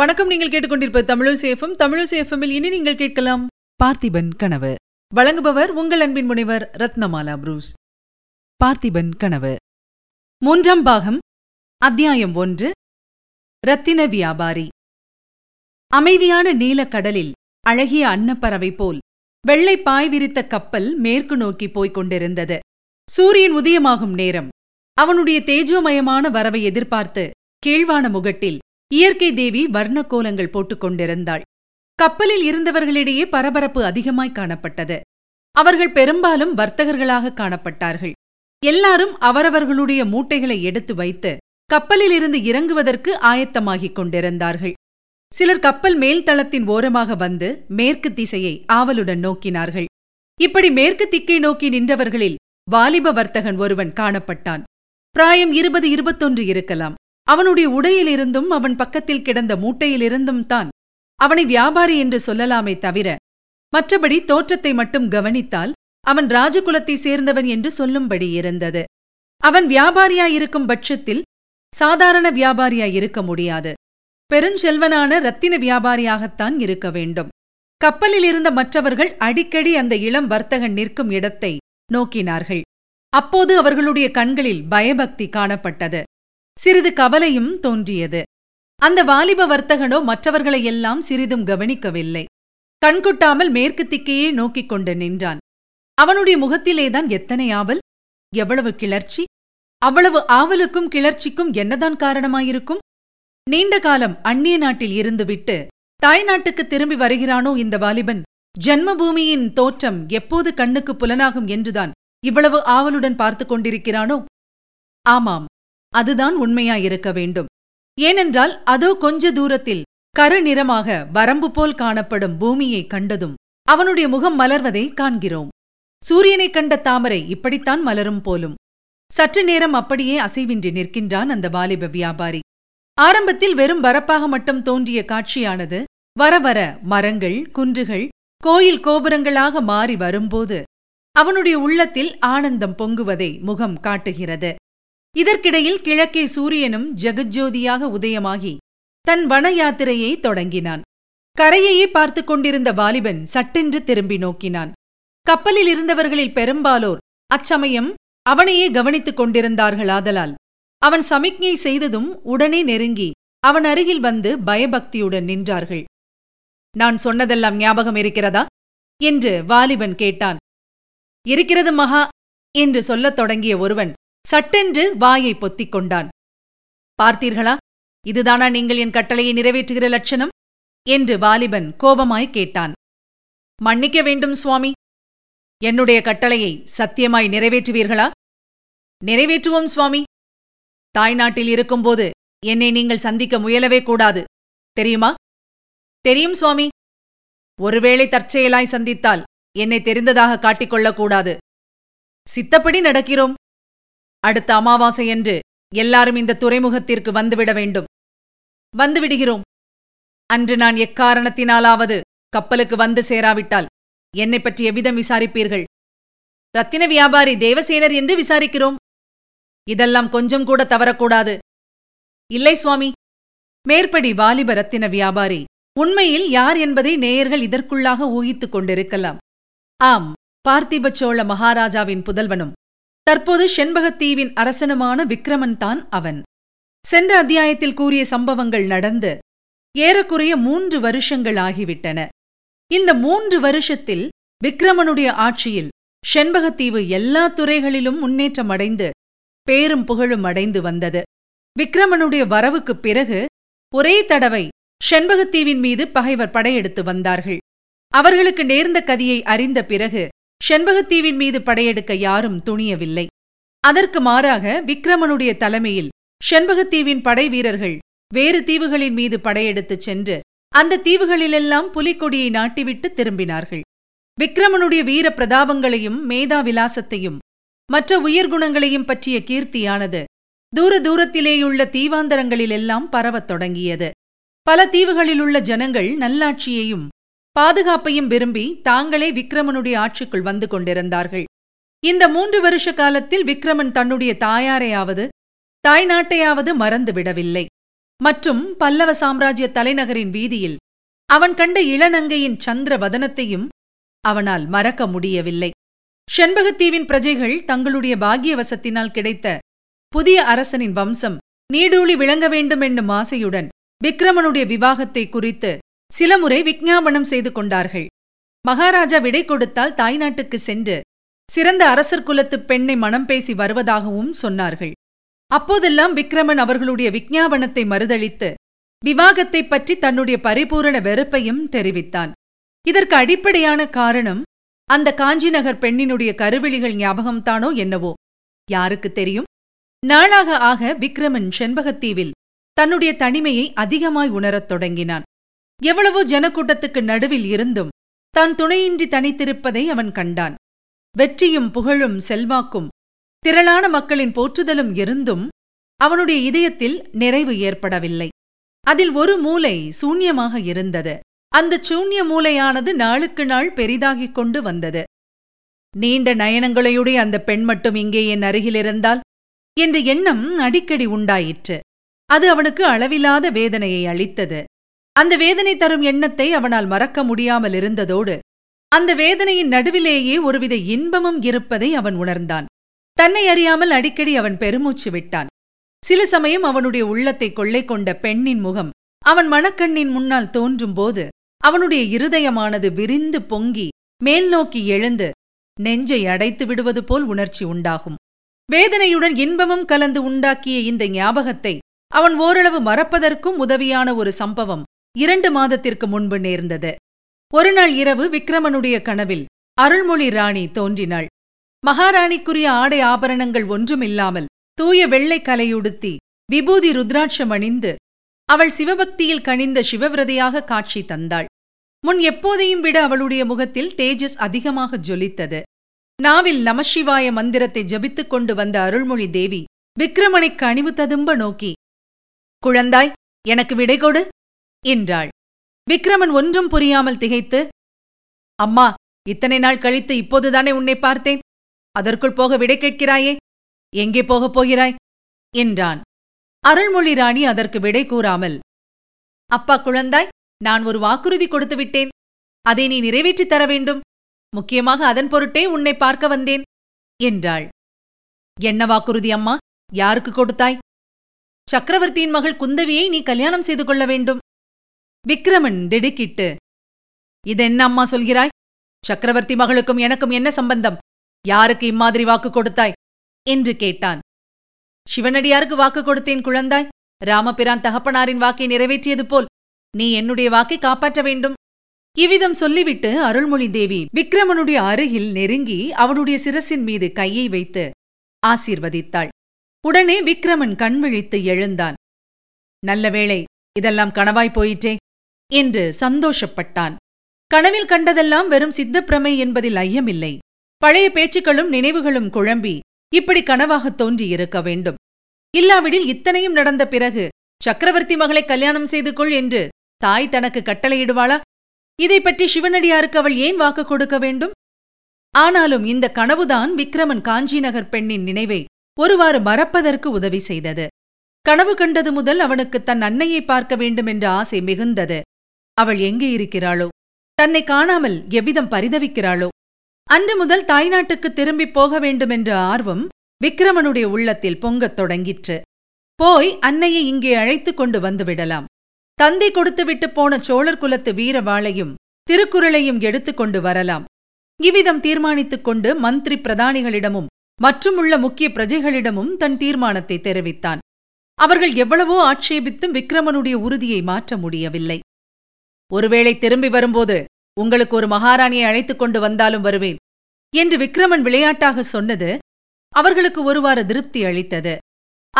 வணக்கம். நீங்கள் கேட்டுக்கொண்டிருப்ப தமிழோசி எஃப்எம்மில் இனி நீங்கள் கேட்கலாம் பார்த்திபன் கனவு. வழங்குபவர் உங்கள் அன்பின் முனைவர் ரத்னமாலா புரூஸ். பார்த்திபன் கனவு மூன்றாம் பாகம், அத்தியாயம் 1. ரத்தின வியாபாரி. அமைதியான நீலக்கடலில் அழகிய அன்னப்பறவை போல் வெள்ளை பாய் விரித்த கப்பல் மேற்கு நோக்கி போய்க் கொண்டிருந்தது. சூரியன் உதயமாகும் நேரம். அவனுடைய தேஜோமயமான வரவை எதிர்பார்த்து கீழ்வான முகட்டில் இயற்கை தேவி வர்ணக்கோலங்கள் போட்டுக்கொண்டிருந்தாள். கப்பலில் இருந்தவர்களிடையே பரபரப்பு அதிகமாய் காணப்பட்டது. அவர்கள் பெரும்பாலும் வர்த்தகர்களாக காணப்பட்டார்கள். எல்லாரும் அவரவர்களுடைய மூட்டைகளை எடுத்து வைத்து கப்பலிலிருந்து இறங்குவதற்கு ஆயத்தமாகிக் கொண்டிருந்தார்கள். சிலர் கப்பல் மேல்தளத்தின் ஓரமாக வந்து மேற்கு திசையை ஆவலுடன் நோக்கினார்கள். இப்படி மேற்கு திக்கை நோக்கி நின்றவர்களில் வாலிப வர்த்தகன் ஒருவன் காணப்பட்டான். பிராயம் 20-21 இருக்கலாம். அவனுடைய உடையிலிருந்தும் அவன் பக்கத்தில் கிடந்த மூட்டையிலிருந்தும் தான் அவனை வியாபாரி என்று சொல்லலாமே தவிர, மற்றபடி தோற்றத்தை மட்டும் கவனித்தால் அவன் ராஜகுலத்தை சேர்ந்தவன் என்று சொல்லும்படி இருந்தது. அவன் வியாபாரியாயிருக்கும் பட்சத்தில் சாதாரண வியாபாரியாயிருக்க முடியாது. பெருஞ்செல்வனான ரத்தின வியாபாரியாகத்தான் இருக்க வேண்டும். கப்பலில் இருந்த மற்றவர்கள் அடிக்கடி அந்த இளம் வர்த்தகன் நிற்கும் இடத்தை நோக்கினார்கள். அப்போது அவர்களுடைய கண்களில் பயபக்தி காணப்பட்டது. சிறிது கவலையும் தோன்றியது. அந்த வாலிப வர்த்தகனோ மற்றவர்களையெல்லாம் சிறிதும் கவனிக்கவில்லை. கண்கொட்டாமல் மேற்கு திக்கையே நோக்கிக் கொண்டு நின்றான். அவனுடைய முகத்திலேதான் எத்தனை ஆவல், எவ்வளவு கிளர்ச்சி! அவ்வளவு ஆவலுக்கும் கிளர்ச்சிக்கும் என்னதான் காரணமாயிருக்கும்? நீண்ட காலம் அந்நிய நாட்டில் இருந்துவிட்டு தாய்நாட்டுக்கு திரும்பி வருகிறானோ இந்த வாலிபன்? ஜன்மபூமியின் தோற்றம் எப்போது கண்ணுக்கு புலனாகும் என்றுதான் இவ்வளவு ஆவலுடன் பார்த்து கொண்டிருக்கிறானோ? ஆமாம், அதுதான் உண்மையாயிருக்க வேண்டும். ஏனென்றால் அதோ கொஞ்ச தூரத்தில் கருநிறமாக வரம்பு போல் காணப்படும் பூமியை கண்டதும் அவனுடைய முகம் மலர்வதை காண்கிறோம். சூரியனை கண்ட தாமரை இப்படித்தான் மலரும் போலும். சற்று நேரம் அப்படியே அசைவின்றி நிற்கின்றான் அந்த வாலிப வியாபாரி. ஆரம்பத்தில் வெறும் வரப்பாக மட்டும் தோன்றிய காட்சியானது வர வர மரங்கள், குன்றுகள், கோயில் கோபுரங்களாக மாறி வரும்போது அவனுடைய உள்ளத்தில் ஆனந்தம் பொங்குவதை முகம் காட்டுகிறது. இதற்கிடையில் கிழக்கே சூரியனும் ஜெகஜோதியாக உதயமாகி தன் வன யாத்திரையை தொடங்கினான். கரையையே பார்த்து கொண்டிருந்த வாலிபன் சட்டென்று திரும்பி நோக்கினான். கப்பலில் இருந்தவர்களில் பெரும்பாலோர் அச்சமயம் அவனையே கவனித்துக் கொண்டிருந்தார்களாதலால் அவன் சமிக்ஞை செய்ததும் உடனே நெருங்கி அவன் அருகில் வந்து பயபக்தியுடன் நின்றார்கள். நான் சொன்னதெல்லாம் ஞாபகம் இருக்கிறதா என்று வாலிபன் கேட்டான். இருக்கிறது மகா என்று சொல்லத் தொடங்கிய ஒருவன் சட்டென்று வாயை பொத்திக் கொண்டான். பார்த்தீர்களா, இதுதானா நீங்கள் என் கட்டளையை நிறைவேற்றுகிற லட்சணம் என்று வாலிபன் கோபமாய் கேட்டான். மன்னிக்க வேண்டும் சுவாமி, என்னுடைய கட்டளையை சத்தியமாய் நிறைவேற்றுவீர்களா? நிறைவேற்றுவோம் சுவாமி. தாய்நாட்டில் இருக்கும்போது என்னை நீங்கள் சந்திக்க முயலவே கூடாது, தெரியுமா? தெரியும் சுவாமி. ஒருவேளை தற்செயலாய் சந்தித்தால் என்னை தெரிந்ததாக காட்டிக்கொள்ளக்கூடாது. சித்தப்படி நடக்கிறோம். அடுத்த அமாவாசையன்று எல்லாரும் இந்த துறைமுகத்திற்கு வந்துவிட வேண்டும். வந்துவிடுகிறோம். அன்று நான் எக்காரணத்தினாலாவது கப்பலுக்கு வந்து சேராவிட்டால் என்னை பற்றி எவ்விதம் விசாரிப்பீர்கள்? ரத்தின வியாபாரி தேவசேனர் என்று விசாரிக்கிறோம். இதெல்லாம் கொஞ்சம் கூட தவறக்கூடாது. இல்லை சுவாமி. மேற்படி வாலிப ரத்தின வியாபாரி உண்மையில் யார் என்பதை நேயர்கள் இதற்குள்ளாக ஊகித்துக் கொண்டிருக்கலாம். ஆம், பார்த்திபச்சோழ மகாராஜாவின் புதல்வனும் தற்போது செண்பகத்தீவின் அரசனுமான விக்கிரமன் தான் அவன். சென்ற அத்தியாயத்தில் கூறிய சம்பவங்கள் நடந்து ஏறக்குறைய 3 வருஷங்கள் ஆகிவிட்டன. இந்த 3 வருஷத்தில் விக்கிரமனுடைய ஆட்சியில் செண்பகத்தீவு எல்லா துறைகளிலும் முன்னேற்றமடைந்து பேரும் புகழும் அடைந்து வந்தது. விக்கிரமனுடைய வரவுக்குப் பிறகு ஒரே தடவை செண்பகத்தீவின் மீது பகைவர் படையெடுத்து வந்தார்கள். அவர்களுக்கு நேர்ந்த கதியை அறிந்த பிறகு செண்பகத்தீவின் மீது படையெடுக்க யாரும் துணியவில்லை. அதற்கு மாறாக விக்கிரமனுடைய தலைமையில் செண்பகத்தீவின் படை வீரர்கள் வேறு தீவுகளின் மீது படையெடுத்துச் சென்று அந்த தீவுகளிலெல்லாம் புலிக்கொடியை நாட்டிவிட்டு திரும்பினார்கள். விக்கிரமனுடைய வீர பிரதாபங்களையும் மேதா விலாசத்தையும் மற்ற உயிர்குணங்களையும் பற்றிய கீர்த்தியானது தூர தூரத்திலேயுள்ள தீவாந்தரங்களிலெல்லாம் பரவத் தொடங்கியது. பல தீவுகளிலுள்ள ஜனங்கள் நல்லாட்சியையும் பாதுகாப்பையும் விரும்பி தாங்களே விக்கிரமனுடைய ஆட்சிக்குள் வந்து கொண்டிருந்தார்கள். இந்த 3 வருஷ காலத்தில் விக்கிரமன் தன்னுடைய தாயாரையாவது தாய்நாட்டையாவது மறந்துவிடவில்லை. மற்றும் பல்லவ சாம்ராஜ்ய தலைநகரின் வீதியில் அவன் கண்ட இளநங்கையின் சந்திர வதனத்தையும் அவனால் மறக்க முடியவில்லை. செண்பகத்தீவின் பிரஜைகள் தங்களுடைய பாக்கியவசத்தினால் கிடைத்த புதிய அரசனின் வம்சம் நீடூழி விளங்க வேண்டும் என்னும் ஆசையுடன் விக்கிரமனுடைய விவாகத்தை குறித்து சிலமுறை விஞ்ஞாபனம் செய்து கொண்டார்கள். மகாராஜா விடை கொடுத்தால் தாய்நாட்டுக்கு சென்று சிறந்த அரசர் குலத்து பெண்ணை மனம் பேசி வருவதாகவும் சொன்னார்கள். அப்போதெல்லாம் விக்கிரமன் அவர்களுடைய விஞ்ஞாபனத்தை மறுதளித்து விவாகத்தை பற்றி தன்னுடைய பரிபூரண வெறுப்பையும் தெரிவித்தான். இதற்கு அடிப்படையான காரணம் அந்த காஞ்சிநகர் பெண்ணினுடைய கருவிழிகள் ஞாபகம்தானோ என்னவோ, யாருக்கு தெரியும். நாளாக ஆக விக்கிரமன் செண்பகத்தீவில் தன்னுடைய தனிமையை அதிகமாய் உணரத் தொடங்கினான். எவ்வளவோ ஜனக்கூட்டத்துக்கு நடுவில் இருந்தும் தான் துணையின்றி தனித்திருப்பதை அவன் கண்டான். வெற்றியும் புகழும் செல்வாக்கும் திரளான மக்களின் போற்றுதலும் இருந்தும் அவனுடைய இதயத்தில் நிறைவு ஏற்படவில்லை. அதில் ஒரு மூலை சூன்யமாக இருந்தது. அந்த சூன்ய மூலையானது நாளுக்கு நாள் பெரிதாகிக் கொண்டு வந்தது. நீண்ட நயனங்களையுடைய அந்த பெண் மட்டும் இங்கே என் அருகிலிருந்தால் என்ற எண்ணம் அடிக்கடி உண்டாயிற்று. அது அவனுக்கு அளவிலாத வேதனையை அளித்தது. அந்த வேதனை தரும் எண்ணத்தை அவனால் மறக்க முடியாமல் இருந்ததோடு அந்த வேதனையின் நடுவிலேயே ஒருவித இன்பமும் இருப்பதை அவன் உணர்ந்தான். தன்னை அறியாமல் அடிக்கடி அவன் பெருமூச்சு விட்டான். சில சமயம் அவனுடைய உள்ளத்தை கொள்ளை கொண்ட பெண்ணின் முகம் அவன் மனக்கண்ணின் முன்னால் தோன்றும்போது அவனுடைய இருதயமானது விரிந்து பொங்கி மேல்நோக்கி எழுந்து நெஞ்சை அடைத்து விடுவது போல் உணர்ச்சி உண்டாகும். வேதனையுடன் இன்பமும் கலந்து உண்டாக்கிய இந்த ஞாபகத்தை அவன் ஓரளவு மறப்பதற்கும் உதவியான ஒரு சம்பவம் 2 மாதத்திற்கு முன்பு நேர்ந்தது. ஒருநாள் இரவு விக்கிரமனுடைய கனவில் அருள்மொழி ராணி தோன்றினாள். மகாராணிக்குரிய ஆடை ஆபரணங்கள் ஒன்றுமில்லாமல் தூய வெள்ளை கலையுடுத்தி விபூதி ருத்ராட்சம் அணிந்து அவள் சிவபக்தியில் கனிந்த சிவவிரதையாக காட்சி தந்தாள். முன் எப்போதையும் விட அவளுடைய முகத்தில் தேஜஸ் அதிகமாக ஜொலித்தது. நாவில் நமசிவாய மந்திரத்தை ஜபித்துக் கொண்டு வந்த அருள்மொழி தேவி விக்கிரமனை கனிவு ததும்ப நோக்கி, குழந்தாய், எனக்கு விடை கொடு என்றாள். விக்கிரமன் ஒன்றும் புரியாமல் திகைத்து, அம்மா, இத்தனை நாள் கழித்து இப்போதுதானே உன்னை பார்த்தேன், அதற்குள் போக விடை கேட்கிறாயே, எங்கே போகப் போகிறாய் என்றான். அருள்மொழி ராணி அதற்கு விடை கூறாமல், அப்பா குழந்தாய், நான் ஒரு வாக்குறுதி கொடுத்துவிட்டேன், அதை நீ நிறைவேற்றித் தர வேண்டும். முக்கியமாக அதன் பொருட்டே உன்னை பார்க்க வந்தேன் என்றாள். என்ன வாக்குறுதி அம்மா, யாருக்கு கொடுத்தாய்? சக்கரவர்த்தியின் மகள் குந்தவியை நீ கல்யாணம் செய்து கொள்ள வேண்டும். விக்கிரமன் திடுக்கிட்டு, இது என்ன அம்மா சொல்கிறாய்? சக்கரவர்த்தி மகளுக்கும் எனக்கும் என்ன சம்பந்தம்? யாருக்கு இம்மாதிரி வாக்கு கொடுத்தாய் என்று கேட்டான். சிவனடியாருக்கு வாக்கு கொடுத்தேன் குழந்தாய். ராமபிரான் தகப்பனாரின் வாக்கை நிறைவேற்றியது போல் நீ என்னுடைய வாக்கை காப்பாற்ற வேண்டும். இவ்விதம் சொல்லிவிட்டு அருள்மொழி தேவி விக்கிரமனுடைய அருகில் நெருங்கி அவனுடைய சிரசின் மீது கையை வைத்து ஆசீர்வதித்தாள். உடனே விக்கிரமன் கண்விழித்து எழுந்தான். நல்ல வேளை, இதெல்லாம் கனவாய் போயிற்றே என்று சந்தோஷப்பட்டான். கனவில் கண்டதெல்லாம் வெறும் சித்தப்பிரமை என்பதில் ஐயமில்லை. பழைய பேச்சுக்களும் நினைவுகளும் குழம்பி இப்படி கனவாகத் தோன்றியிருக்க வேண்டும். இல்லாவிடில் இத்தனையும் நடந்த பிறகு சக்கரவர்த்தி மகளை கல்யாணம் செய்து கொள் என்று தாய் தனக்கு கட்டளையிடுவாளா? இதை பற்றி சிவனடியாருக்கு அவள் ஏன் வாக்கு கொடுக்க வேண்டும்? ஆனாலும் இந்த கனவுதான் விக்கிரமன் காஞ்சிநகர் பெண்ணின் நினைவை ஒருவாறு மறப்பதற்கு உதவி செய்தது. கனவு கண்டது முதல் அவனுக்கு தன் அன்னையை பார்க்க வேண்டும் என்ற ஆசை மிகுந்தது. அவள் எங்கே இருக்கிறாளோ, தன்னை காணாமல் எவ்விதம் பரிதவிக்கிறாளோ, அன்று முதல் தாய்நாட்டுக்கு திரும்பி போக வேண்டுமென்ற ஆர்வம் விக்கிரமனுடைய உள்ளத்தில் பொங்கத் தொடங்கிற்று. போய் அன்னையை இங்கே அழைத்து கொண்டு வந்துவிடலாம். தந்தை கொடுத்துவிட்டு போன சோழர் குலத்து வீரவாளையும் திருக்குறளையும் எடுத்துக்கொண்டு வரலாம். இவ்விதம் தீர்மானித்துக் கொண்டு மந்திரி பிரதானிகளிடமும் மற்றுமுள்ள முக்கிய பிரஜைகளிடமும் தன் தீர்மானத்தை தெரிவித்தான். அவர்கள் எவ்வளவோ ஆட்சேபித்தும் விக்கிரமனுடைய உறுதியை மாற்ற முடியவில்லை. ஒருவேளை திரும்பி வரும்போது உங்களுக்கு ஒரு மகாராணியை அழைத்துக் கொண்டு வந்தாலும் வருவேன் என்று விக்கிரமன் விளையாட்டாக சொன்னது அவர்களுக்கு ஒருவாறு திருப்தி அளித்தது.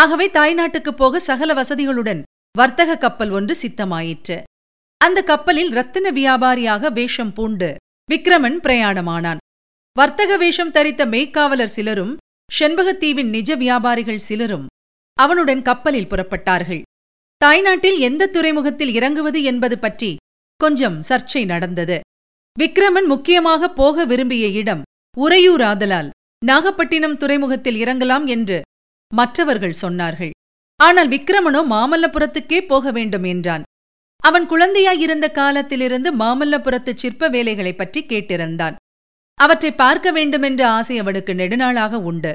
ஆகவே தாய்நாட்டுக்குப் போக சகல வசதிகளுடன் வர்த்தக கப்பல் ஒன்று சித்தமாயிற்று. அந்த கப்பலில் ரத்தின வியாபாரியாக வேஷம் பூண்டு விக்கிரமன் பிரயாணமானான். வர்த்தக வேஷம் தரித்த மேய்க்காவலர் சிலரும் செண்பகத்தீவின் நிஜ வியாபாரிகள் சிலரும் அவனுடன் கப்பலில் புறப்பட்டார்கள். தாய்நாட்டில் எந்த துறைமுகத்தில் இறங்குவது என்பது பற்றி கொஞ்சம் சர்ச்சை நடந்தது. விக்கிரமன் முக்கியமாக போக விரும்பிய இடம் உறையூர் ஆதலால் நாகப்பட்டினம் துறைமுகத்தில் இறங்கலாம் என்று மற்றவர்கள் சொன்னார்கள். ஆனால் விக்கிரமனோ மாமல்லபுரத்துக்கே போக வேண்டும் என்றான். அவன் குழந்தையாயிருந்த காலத்திலிருந்து மாமல்லபுரத்து சிற்ப வேலைகளை பற்றி கேட்டிருந்தான். அவற்றை பார்க்க வேண்டுமென்ற ஆசை அவனுக்கு நெடுநாளாக உண்டு.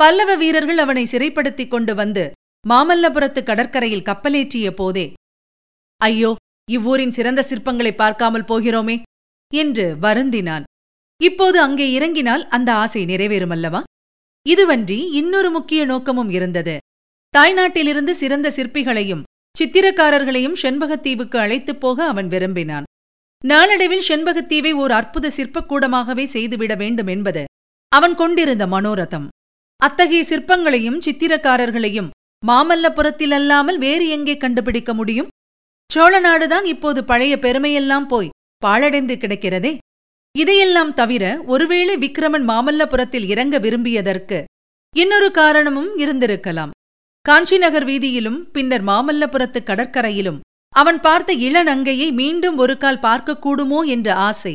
பல்லவ வீரர்கள் அவனை சிறைப்படுத்திக் கொண்டு வந்து மாமல்லபுரத்து கடற்கரையில் கப்பலேற்றிய போதே, ஐயோ, இவ்வூரின் சிறந்த சிற்பங்களை பார்க்காமல் போகிறோமே என்று வருந்தினான். இப்போது அங்கே இறங்கினால் அந்த ஆசை நிறைவேறுமல்லவா? இதுவன்றி இன்னொரு முக்கிய நோக்கமும் இருந்தது. தாய்நாட்டிலிருந்து சிறந்த சிற்பிகளையும் சித்திரக்காரர்களையும் செண்பகத்தீவுக்கு அழைத்துப் போக அவன் விரும்பினான். நாளடைவில் செண்பகத்தீவை ஓர் அற்புத சிற்பக்கூடமாகவே செய்துவிட வேண்டும் என்பது அவன் கொண்டிருந்த மனோரதம். அத்தகைய சிற்பங்களையும் சித்திரக்காரர்களையும் மாமல்லபுரத்திலல்லாமல் வேறு எங்கே கண்டுபிடிக்க முடியும்? சோழ நாடுதான் இப்போது பழைய பெருமையெல்லாம் போய் பாழடைந்து கிடக்கிறதே. இதையெல்லாம் தவிர ஒருவேளை விக்கிரமன் மாமல்லபுரத்தில் இறங்க விரும்பியதற்கு இன்னொரு காரணமும் இருந்திருக்கலாம். காஞ்சி நகர் வீதியிலும் பின்னர் மாமல்லபுரத்து கடற்கரையிலும் அவன் பார்த்த இளநங்கையை மீண்டும் ஒரு கால் பார்க்கக்கூடுமோ என்ற ஆசை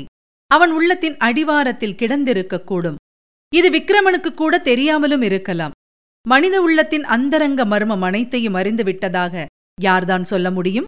அவன் உள்ளத்தின் அடிவாரத்தில் கிடந்திருக்கக்கூடும். இது விக்கிரமனுக்கு கூட தெரியாமலும் இருக்கலாம். மனித உள்ளத்தின் அந்தரங்க மர்மம் அனைத்தையும் அறிந்துவிட்டதாக யார்தான் சொல்ல முடியும்?